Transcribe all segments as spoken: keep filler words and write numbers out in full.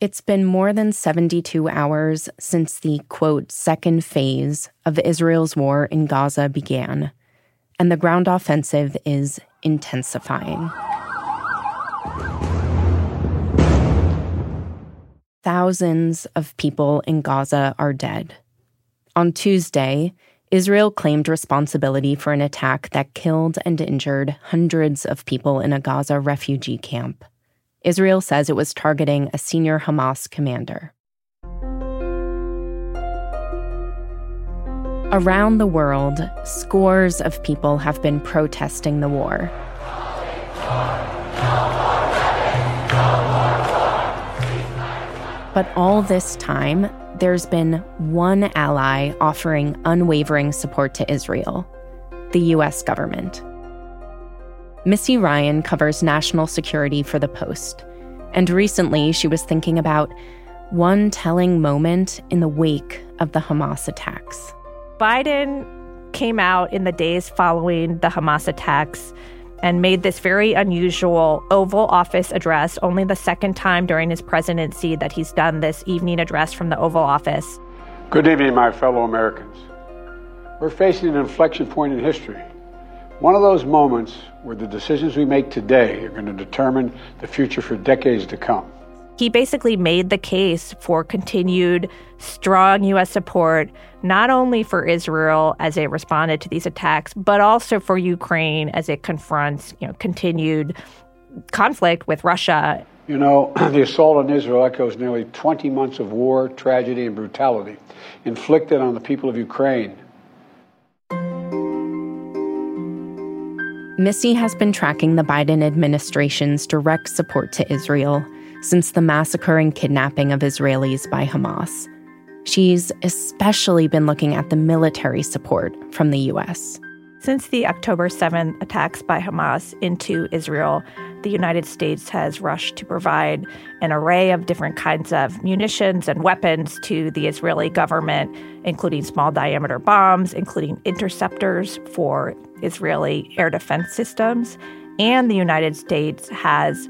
It's been more than seventy-two hours since the, quote, second phase of Israel's war in Gaza began, and the ground offensive is intensifying. Thousands of people in Gaza are dead. On Tuesday, Israel claimed responsibility for an attack that killed and injured hundreds of people in a Gaza refugee camp. Israel says it was targeting a senior Hamas commander. Around the world, scores of people have been protesting the war. But all this time, there's been one ally offering unwavering support to Israel, the U S government. Missy Ryan covers national security for The Post, and recently she was thinking about one telling moment in the wake of the Hamas attacks. Biden came out in the days following the Hamas attacks and made this very unusual Oval Office address, only the second time during his presidency that he's done this evening address from the Oval Office. Good evening, my fellow Americans. We're facing an inflection point in history. One of those moments where the decisions we make today are going to determine the future for decades to come. He basically made the case for continued strong U S support, not only for Israel as it responded to these attacks, but also for Ukraine as it confronts, you know, continued conflict with Russia. You know, the assault on Israel echoes nearly twenty months of war, tragedy, and brutality inflicted on the people of Ukraine. Missy has been tracking the Biden administration's direct support to Israel since the massacre and kidnapping of Israelis by Hamas. She's especially been looking at the military support from the U S. Since the October seventh attacks by Hamas into Israel, the United States has rushed to provide an array of different kinds of munitions and weapons to the Israeli government, including small-diameter bombs, including interceptors for Israeli air defense systems. And the United States has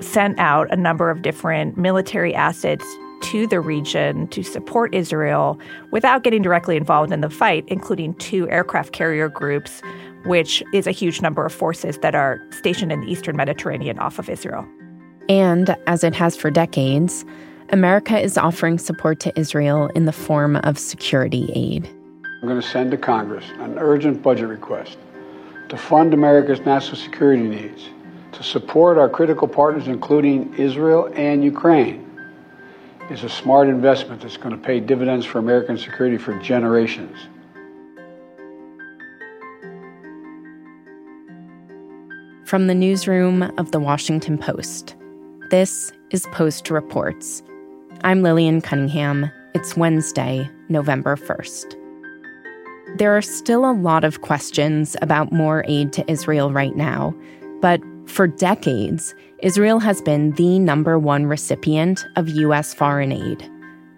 sent out a number of different military assets to the region to support Israel without getting directly involved in the fight, including two aircraft carrier groups, which is a huge number of forces that are stationed in the eastern Mediterranean off of Israel. And, as it has for decades, America is offering support to Israel in the form of security aid. I'm going to send to Congress an urgent budget request to fund America's national security needs, to support our critical partners, including Israel and Ukraine. Is a smart investment that's going to pay dividends for American security for generations. From the newsroom of The Washington Post, this is Post Reports. I'm Lillian Cunningham. It's Wednesday, November first. There are still a lot of questions about more aid to Israel right now, but for decades, Israel has been the number one recipient of U S foreign aid.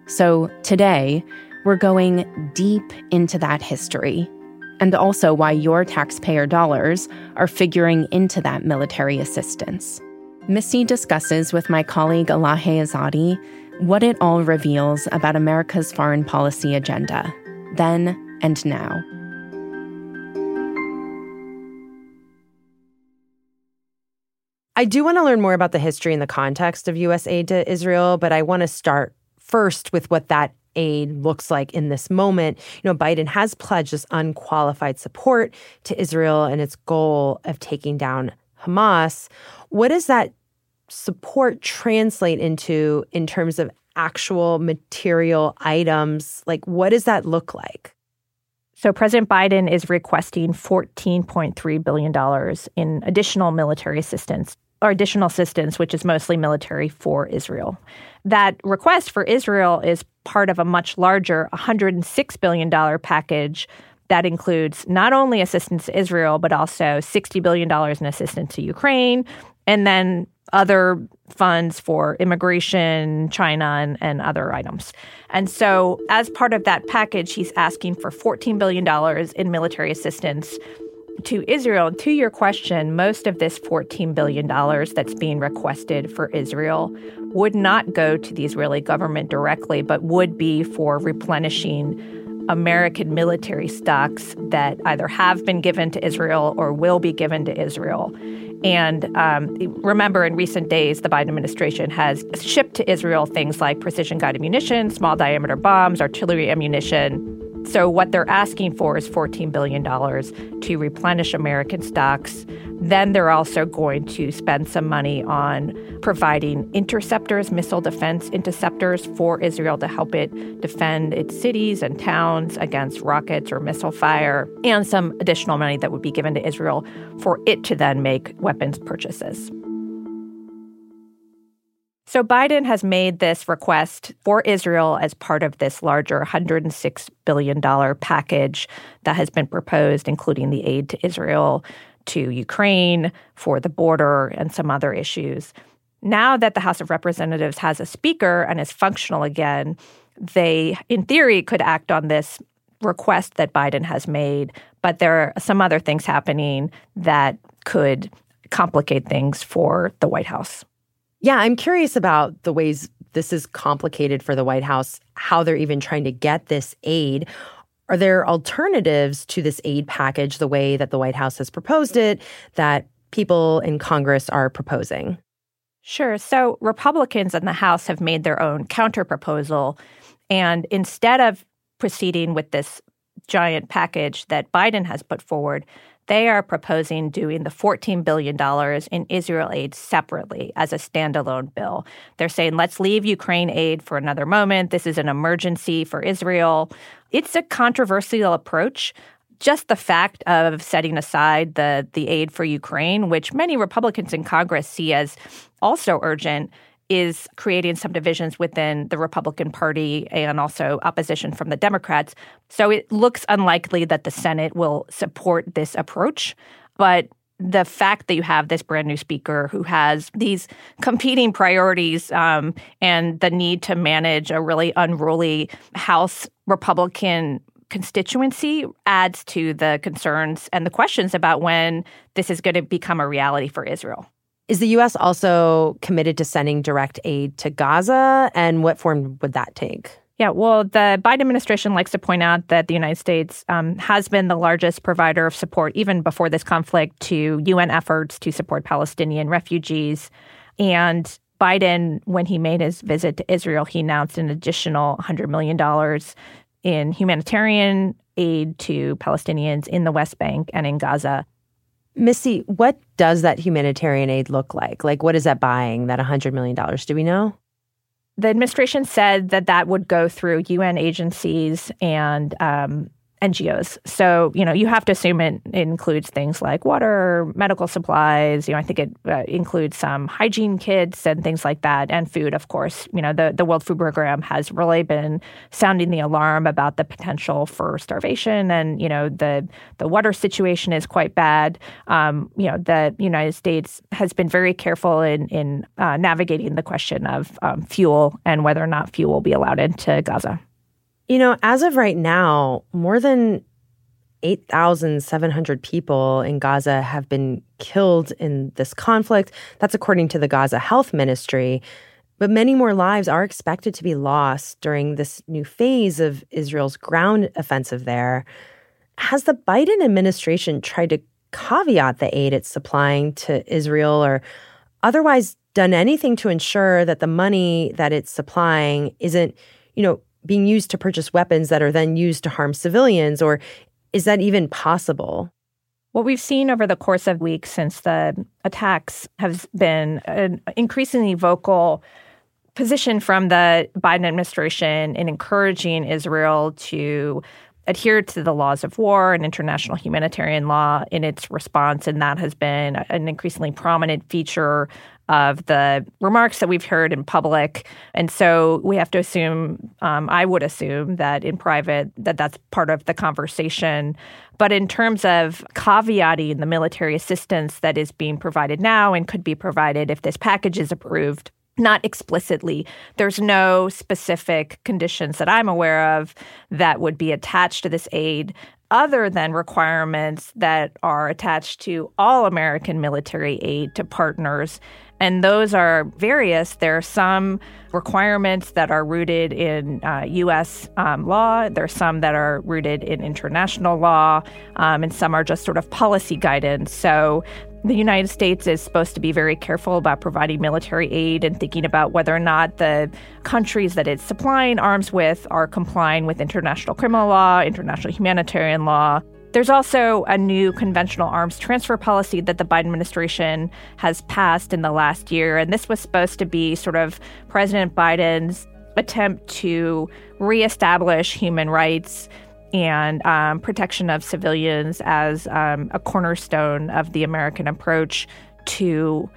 So today, we're going deep into that history, and also why your taxpayer dollars are figuring into that military assistance. Missy discusses with my colleague Elahe Izadi what it all reveals about America's foreign policy agenda, then and now. I do want to learn more about the history and the context of U S aid to Israel, but I want to start first with what that aid looks like in this moment. You know, Biden has pledged this unqualified support to Israel and its goal of taking down Hamas. What does that support translate into in terms of actual material items? Like, what does that look like? So President Biden is requesting fourteen point three billion dollars in additional military assistance, or additional assistance, which is mostly military for Israel. That request for Israel is part of a much larger one hundred six billion dollars package that includes not only assistance to Israel, but also sixty billion dollars in assistance to Ukraine, and then other funds for immigration, China, and, and other items. And so as part of that package, he's asking for fourteen billion dollars in military assistance to Israel, to your question, most of this fourteen billion dollars that's being requested for Israel would not go to the Israeli government directly, but would be for replenishing American military stocks that either have been given to Israel or will be given to Israel. And um, remember, in recent days, the Biden administration has shipped to Israel things like precision-guided munitions, small-diameter bombs, artillery ammunition. So what they're asking for is fourteen billion dollars to replenish American stocks. Then they're also going to spend some money on providing interceptors, missile defense interceptors for Israel to help it defend its cities and towns against rockets or missile fire, and some additional money that would be given to Israel for it to then make weapons purchases. So Biden has made this request for Israel as part of this larger one hundred six billion dollars package that has been proposed, including the aid to Israel, to Ukraine, for the border, and some other issues. Now that the House of Representatives has a speaker and is functional again, they, in theory, could act on this request that Biden has made. But there are some other things happening that could complicate things for the White House. Yeah, I'm curious about the ways this is complicated for the White House, how they're even trying to get this aid. Are there alternatives to this aid package, the way that the White House has proposed it, that people in Congress are proposing? Sure. So Republicans in the House have made their own counterproposal. And instead of proceeding with this giant package that Biden has put forward, they are proposing doing the fourteen billion dollars in Israel aid separately as a standalone bill. They're saying, let's leave Ukraine aid for another moment. This is an emergency for Israel. It's a controversial approach. Just the fact of setting aside the, the aid for Ukraine, which many Republicans in Congress see as also urgent, is creating some divisions within the Republican Party and also opposition from the Democrats. So it looks unlikely that the Senate will support this approach. But the fact that you have this brand new speaker who has these competing priorities um, and the need to manage a really unruly House Republican constituency adds to the concerns and the questions about when this is going to become a reality for Israel. Is the U S also committed to sending direct aid to Gaza? And what form would that take? Yeah, well, the Biden administration likes to point out that the United States um, has been the largest provider of support, even before this conflict, to U N efforts to support Palestinian refugees. And Biden, when he made his visit to Israel, he announced an additional one hundred million dollars in humanitarian aid to Palestinians in the West Bank and in Gaza. Missy, what does that humanitarian aid look like? Like, what is that buying, that one hundred million dollars? Do we know? The administration said that that would go through U N agencies and um, N G Os. So, you know, you have to assume it includes things like water, medical supplies. You know, I think it uh, includes some hygiene kits and things like that, and food, of course. You know, the, the World Food Program has really been sounding the alarm about the potential for starvation, and, you know, the the water situation is quite bad. Um, you know, the United States has been very careful in, in uh, navigating the question of um, fuel and whether or not fuel will be allowed into Gaza. You know, as of right now, more than eight thousand seven hundred people in Gaza have been killed in this conflict. That's according to the Gaza Health Ministry. But many more lives are expected to be lost during this new phase of Israel's ground offensive there. Has the Biden administration tried to caveat the aid it's supplying to Israel, or otherwise done anything to ensure that the money that it's supplying isn't, you know, being used to purchase weapons that are then used to harm civilians, or is that even possible? What we've seen over the course of weeks since the attacks has been an increasingly vocal position from the Biden administration in encouraging Israel to adhere to the laws of war and international humanitarian law in its response, and that has been an increasingly prominent feature of the remarks that we've heard in public. And so we have to assume, um, I would assume, that in private, that that's part of the conversation. But in terms of caveating the military assistance that is being provided now and could be provided if this package is approved, not explicitly. There's no specific conditions that I'm aware of that would be attached to this aid other than requirements that are attached to all American military aid to partners. And those are various. There are some requirements that are rooted in uh, U S um, law. There are some that are rooted in international law, um, and some are just sort of policy guidance. So the United States is supposed to be very careful about providing military aid and thinking about whether or not the countries that it's supplying arms with are complying with international criminal law, international humanitarian law. There's also a new conventional arms transfer policy that the Biden administration has passed in the last year. And this was supposed to be sort of President Biden's attempt to reestablish human rights and um, protection of civilians as um, a cornerstone of the American approach to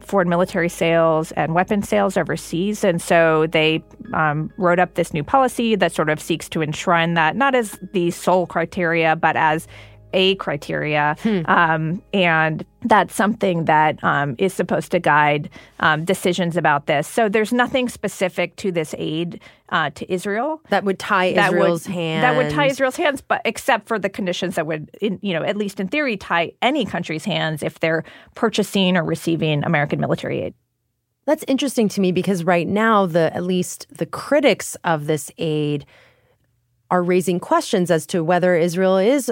foreign military sales and weapon sales overseas. And so they um, wrote up this new policy that sort of seeks to enshrine that, not as the sole criteria, but as a criteria. Hmm. Um, and that's something that um, is supposed to guide um, decisions about this. So there's nothing specific to this aid uh, to Israel that would tie that Israel's would, hands. That would tie Israel's hands, but except for the conditions that would, in, you know, at least in theory, tie any country's hands if they're purchasing or receiving American military aid. That's interesting to me because right now, the at least the critics of this aid are raising questions as to whether Israel is,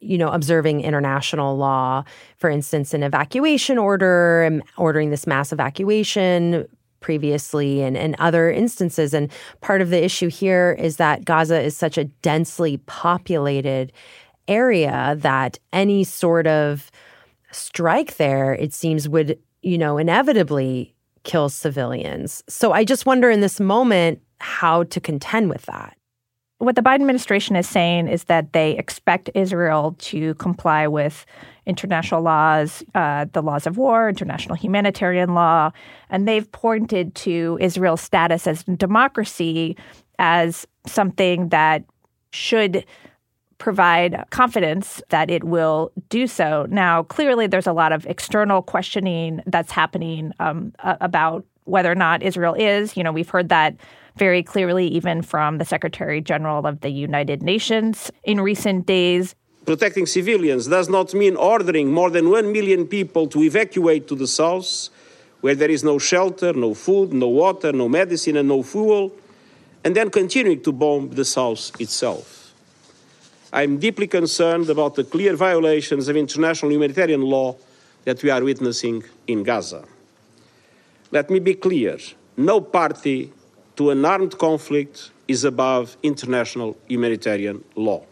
you know, observing international law, for instance, an evacuation order, and ordering this mass evacuation previously and, and other instances. And part of the issue here is that Gaza is such a densely populated area that any sort of strike there, it seems, would, you know, inevitably kill civilians. So I just wonder in this moment how to contend with that. What the Biden administration is saying is that they expect Israel to comply with international laws, uh, the laws of war, international humanitarian law, and they've pointed to Israel's status as a democracy as something that should provide confidence that it will do so. Now, clearly, there's a lot of external questioning that's happening um, about whether or not Israel is. You know, we've heard that very clearly, even from the Secretary General of the United Nations in recent days. Protecting civilians does not mean ordering more than one million people to evacuate to the south, where there is no shelter, no food, no water, no medicine, and no fuel, and then continuing to bomb the south itself. I'm deeply concerned about the clear violations of international humanitarian law that we are witnessing in Gaza. Let me be clear, no party to an armed conflict is above international humanitarian law.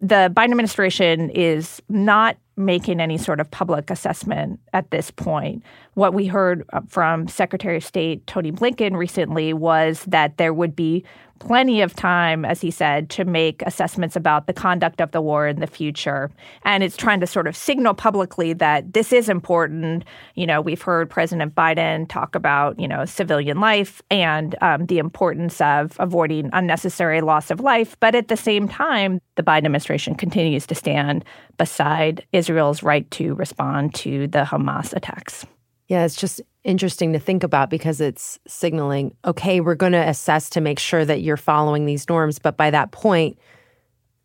The Biden administration is not making any sort of public assessment at this point. What we heard from Secretary of State Tony Blinken recently was that there would be plenty of time, as he said, to make assessments about the conduct of the war in the future. And it's trying to sort of signal publicly that this is important. You know, we've heard President Biden talk about, you know, civilian life and um, the importance of avoiding unnecessary loss of life. But at the same time, the Biden administration continues to stand beside Israel's right to respond to the Hamas attacks. Yeah, it's just interesting to think about because it's signaling, okay, we're going to assess to make sure that you're following these norms. But by that point,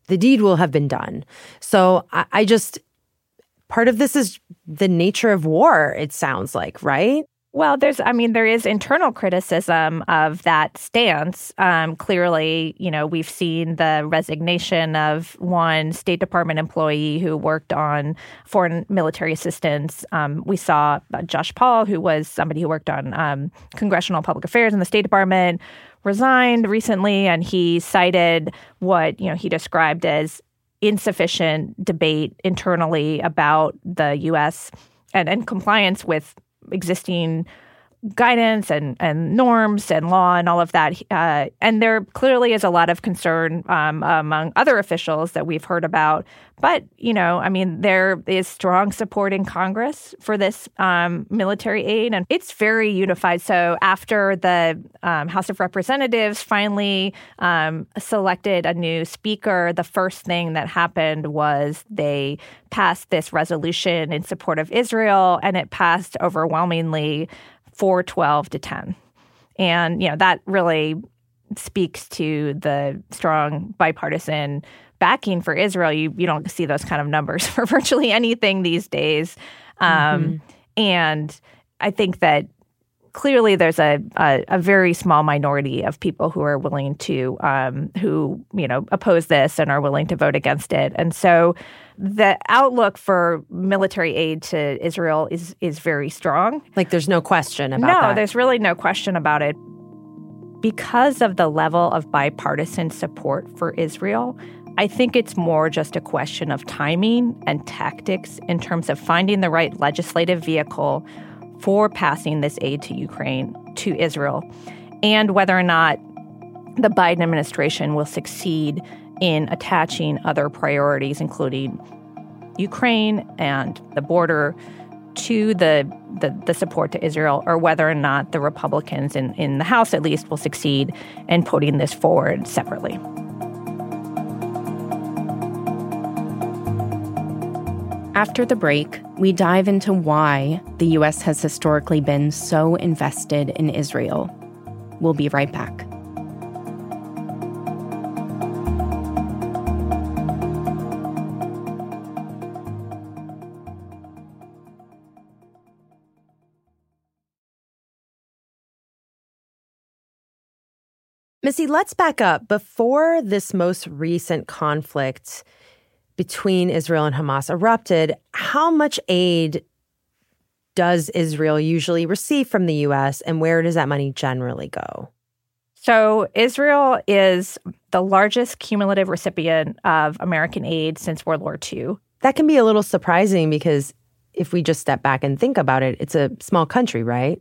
the deed will have been done. So I, I just, part of this is the nature of war, it sounds like, right? Well, there's, I mean, there is internal criticism of that stance. Um, clearly, you know, we've seen the resignation of one State Department employee who worked on foreign military assistance. Um, we saw Josh Paul, who was somebody who worked on um, congressional public affairs in the State Department, resigned recently, and he cited what, you know, he described as insufficient debate internally about the U S and, and compliance with existing guidance and, and norms and law and all of that. Uh, and there clearly is a lot of concern um, among other officials that we've heard about. But, you know, I mean, there is strong support in Congress for this um, military aid, and it's very unified. So after the um, House of Representatives finally um, selected a new speaker, the first thing that happened was they passed this resolution in support of Israel, and it passed overwhelmingly four twelve to ten. And, you know, that really speaks to the strong bipartisan backing for Israel, you, you don't see those kind of numbers for virtually anything these days. Um, mm-hmm. And I think that clearly there's a, a, a very small minority of people who are willing to, um, who, you know, oppose this and are willing to vote against it. And so the outlook for military aid to Israel is is very strong. Like there's no question about that. No, there's really no question about it. Because of the level of bipartisan support for Israel, I think it's more just a question of timing and tactics in terms of finding the right legislative vehicle for passing this aid to Ukraine, to Israel, and whether or not the Biden administration will succeed in attaching other priorities, including Ukraine and the border, to the, the, the support to Israel, or whether or not the Republicans in, in the House, at least, will succeed in putting this forward separately. After the break, we dive into why the U S has historically been so invested in Israel. We'll be right back. Missy, let's back up. Before this most recent conflict between Israel and Hamas erupted, how much aid does Israel usually receive from the U S, and where does that money generally go? So Israel is the largest cumulative recipient of American aid since World War Two. That can be a little surprising because if we just step back and think about it, it's a small country, right?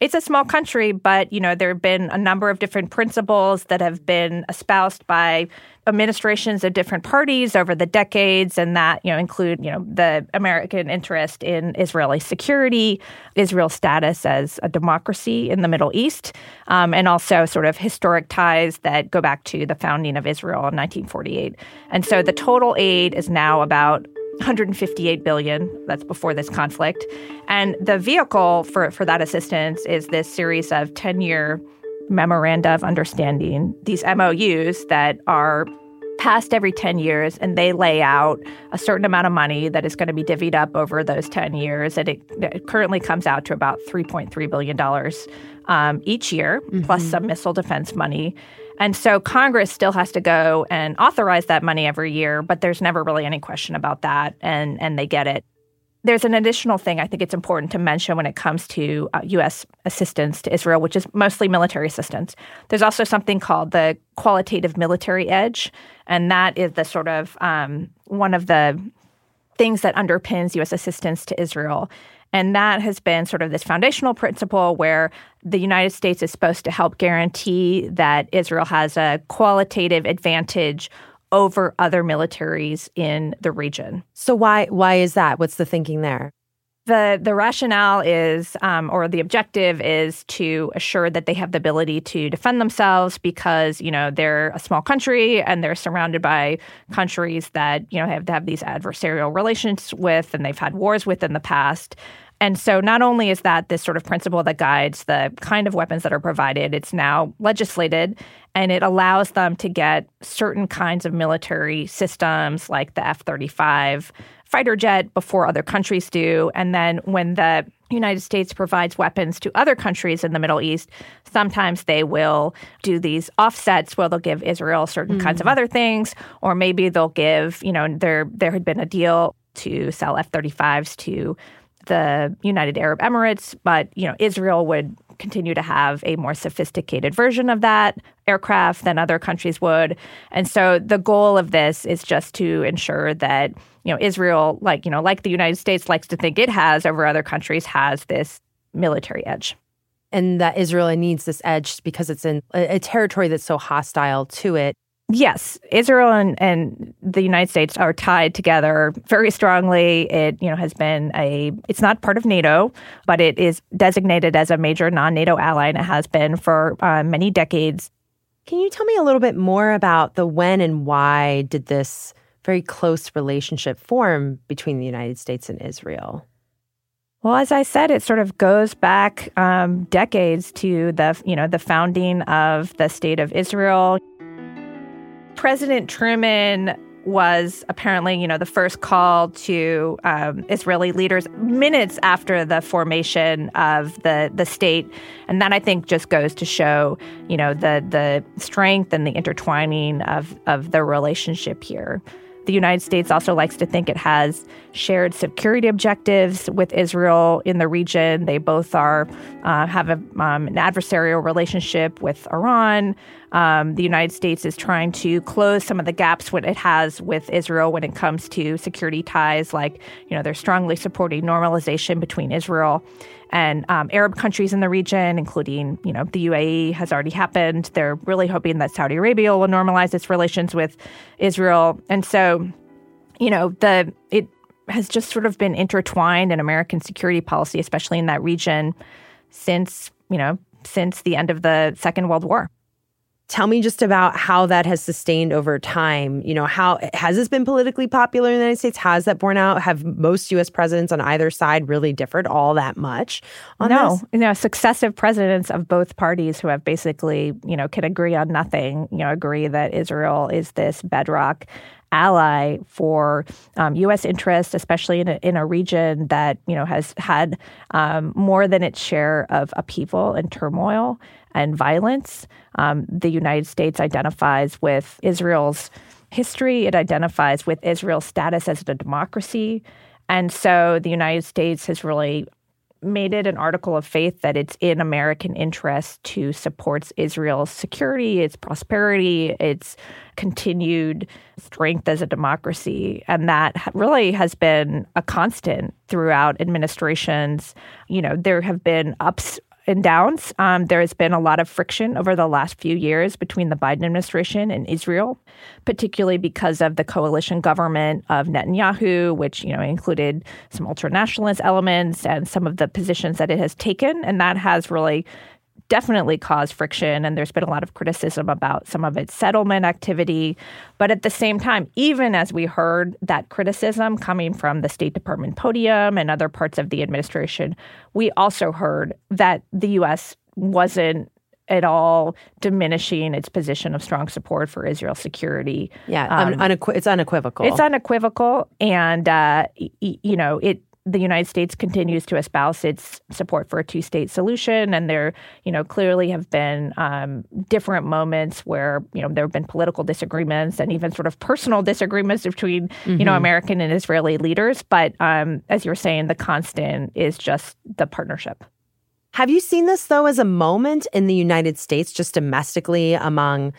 It's a small country, but, you know, there have been a number of different principles that have been espoused by administrations of different parties over the decades, and that, you know, include, you know, the American interest in Israeli security, Israel's status as a democracy in the Middle East, um, and also sort of historic ties that go back to the founding of Israel in nineteen forty-eight. And so the total aid is now about one hundred fifty-eight billion dollars, that's before this conflict. And the vehicle for, for that assistance is this series of ten-year memoranda of understanding, these M O Us that are passed every ten years, and they lay out a certain amount of money that is going to be divvied up over those ten years. And it, it currently comes out to about three point three billion dollars um, each year, mm-hmm. plus some missile defense money. And so Congress still has to go and authorize that money every year, but there's never really any question about that, and, and they get it. There's an additional thing I think it's important to mention when it comes to uh, U S assistance to Israel, which is mostly military assistance. There's also something called the qualitative military edge, and that is the sort of um, one of the things that underpins U S assistance to Israel. And that has been sort of this foundational principle where the United States is supposed to help guarantee that Israel has a qualitative advantage over other militaries in the region. So why why is that? What's the thinking there? The the rationale is, um, or the objective is to assure that they have the ability to defend themselves because, you know, they're a small country and they're surrounded by countries that, you know, have to have these adversarial relations with and they've had wars with in the past. And so not only is that this sort of principle that guides the kind of weapons that are provided, it's now legislated and it allows them to get certain kinds of military systems like the F thirty-five fighter jet before other countries do. And then when the United States provides weapons to other countries in the Middle East, sometimes they will do these offsets where they'll give Israel certain mm-hmm. kinds of other things, or maybe they'll give, you know, there there had been a deal to sell F thirty-fives to the United Arab Emirates, but, you know, Israel would continue to have a more sophisticated version of that aircraft than other countries would. And so the goal of this is just to ensure that, you know, Israel, like, you know, like the United States likes to think it has over other countries, has this military edge. And that Israel needs this edge because it's in a territory that's so hostile to it. Yes, Israel and, and the United States are tied together very strongly. It, you know, has been a, it's not part of NATO, but it is designated as a major non-NATO ally, and it has been for uh, many decades. Can you tell me a little bit more about the when and why did this very close relationship form between the United States and Israel? Well, as I said, it sort of goes back um, decades to the, you know, the founding of the State of Israel. President Truman was apparently, you know, the first call to um, Israeli leaders minutes after the formation of the the state. And that, I think, just goes to show, you know, the the strength and the intertwining of, of the relationship here. The United States also likes to think it has shared security objectives with Israel in the region. They both are uh, have a, um, an adversarial relationship with Iran. Um, the United States is trying to close some of the gaps what it has with Israel when it comes to security ties, like, you know, they're strongly supporting normalization between Israel and um, Arab countries in the region, including, you know, the U A E has already happened. They're really hoping that Saudi Arabia will normalize its relations with Israel. And so, you know, the it has just sort of been intertwined in American security policy, especially in that region, since, you know, since the end of the Second World War. Tell me just about how that has sustained over time. You know, how has this been politically popular in the United States? Has that borne out? Have most U S presidents on either side really differed all that much on no, this? No, no. Successive presidents of both parties who have basically, you know, can agree on nothing, you know, agree that Israel is this bedrock ally for um, U S interests, especially in a, in a region that, you know, has had um, more than its share of upheaval and turmoil and violence. Um, the United States identifies with Israel's history. It identifies with Israel's status as a democracy. And so the United States has really made it an article of faith that it's in American interest to support Israel's security, its prosperity, its continued strength as a democracy. And that really has been a constant throughout administrations. You know, there have been ups and downs. Um, there has been a lot of friction over the last few years between the Biden administration and Israel, particularly because of the coalition government of Netanyahu, which, you know, included some ultranationalist elements and some of the positions that it has taken. And that has really definitely caused friction. And there's been a lot of criticism about some of its settlement activity. But at the same time, even as we heard that criticism coming from the State Department podium and other parts of the administration, we also heard that the U S wasn't at all diminishing its position of strong support for Israel's security. Yeah, um, unequ- it's unequivocal. It's unequivocal. And, uh, y- you know, it The United States continues to espouse its support for a two-state solution, and there, you know, clearly have been um, different moments where, you know, there have been political disagreements and even sort of personal disagreements between, mm-hmm. you know, American and Israeli leaders. But um, as you were saying, the constant is just the partnership. Have you seen this, though, as a moment in the United States, just domestically among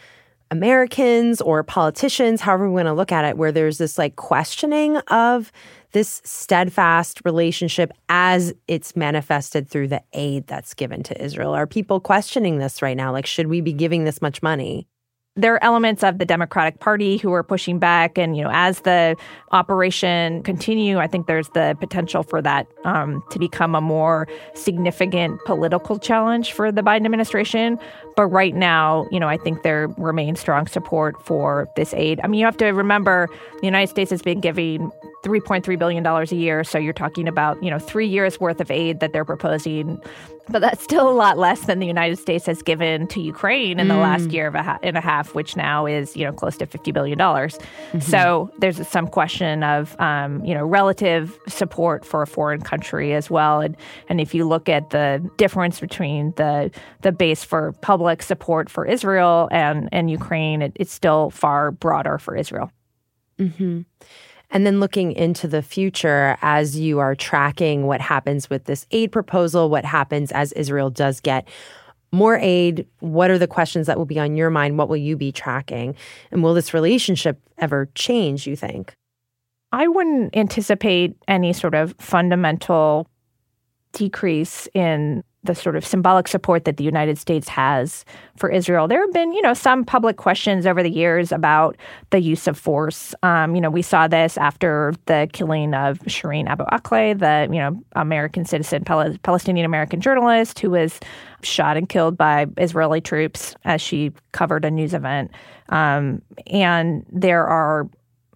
Americans or politicians, however we want to look at it, where there's this like questioning of this steadfast relationship as it's manifested through the aid that's given to Israel? Are people questioning this right now? Like, should we be giving this much money? There are elements of the Democratic Party who are pushing back. And, you know, as the operation continue, I think there's the potential for that um, to become a more significant political challenge for the Biden administration. But right now, you know, I think there remains strong support for this aid. I mean, you have to remember the United States has been giving three point three billion dollars a year. So you're talking about, you know, three years worth of aid that they're proposing. But that's still a lot less than the United States has given to Ukraine in the mm. last year and a half, which now is, you know, close to fifty billion dollars. Mm-hmm. So there's some question of, um, you know, relative support for a foreign country as well. And and if you look at the difference between the the base for public support for Israel and, and Ukraine, it, it's still far broader for Israel. Mm-hmm. And then looking into the future, as you are tracking what happens with this aid proposal, what happens as Israel does get more aid, what are the questions that will be on your mind? What will you be tracking? And will this relationship ever change, you think? I wouldn't anticipate any sort of fundamental decrease in the sort of symbolic support that the United States has for Israel. There have been, you know, some public questions over the years about the use of force. Um, you know, we saw this after the killing of Shireen Abu Akleh, the, you know, American citizen, Pal- Palestinian-American journalist who was shot and killed by Israeli troops as she covered a news event. Um, and there are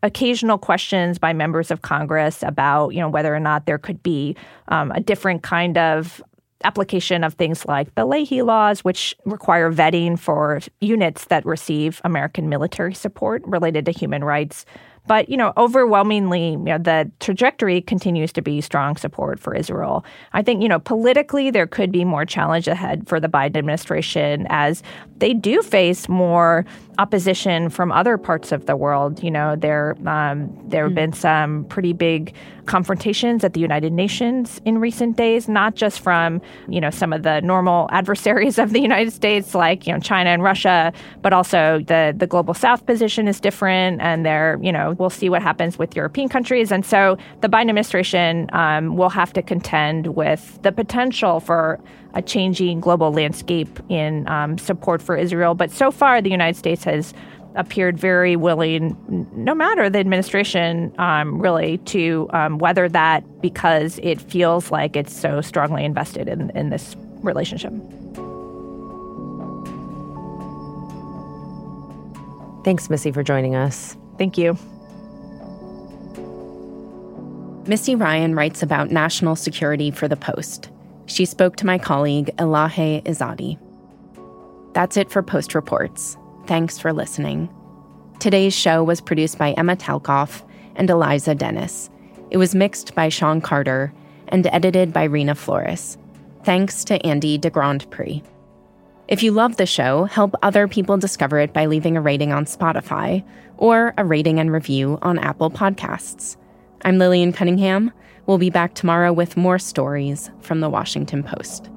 occasional questions by members of Congress about, you know, whether or not there could be um, a different kind of application of things like the Leahy laws, which require vetting for units that receive American military support related to human rights But, you know, overwhelmingly, you know, the trajectory continues to be strong support for Israel. I think, you know, politically, there could be more challenge ahead for the Biden administration as they do face more opposition from other parts of the world. You know, there um, there have mm. been some pretty big confrontations at the United Nations in recent days, not just from, you know, some of the normal adversaries of the United States, like, you know, China and Russia, but also the, the Global South position is different. And there, you know, we'll see what happens with European countries. And so the Biden administration um, will have to contend with the potential for a changing global landscape in um, support for Israel. But so far, the United States has appeared very willing, no matter the administration, um, really, to um, weather that because it feels like it's so strongly invested in, in this relationship. Thanks, Missy, for joining us. Thank you. Missy Ryan writes about national security for The Post. She spoke to my colleague, Elahe Izadi. That's it for Post Reports. Thanks for listening. Today's show was produced by Emma Talkoff and Eliza Dennis. It was mixed by Sean Carter and edited by Rena Flores. Thanks to Andy DeGrandpre. If you love the show, help other people discover it by leaving a rating on Spotify or a rating and review on Apple Podcasts. I'm Lillian Cunningham. We'll be back tomorrow with more stories from The Washington Post.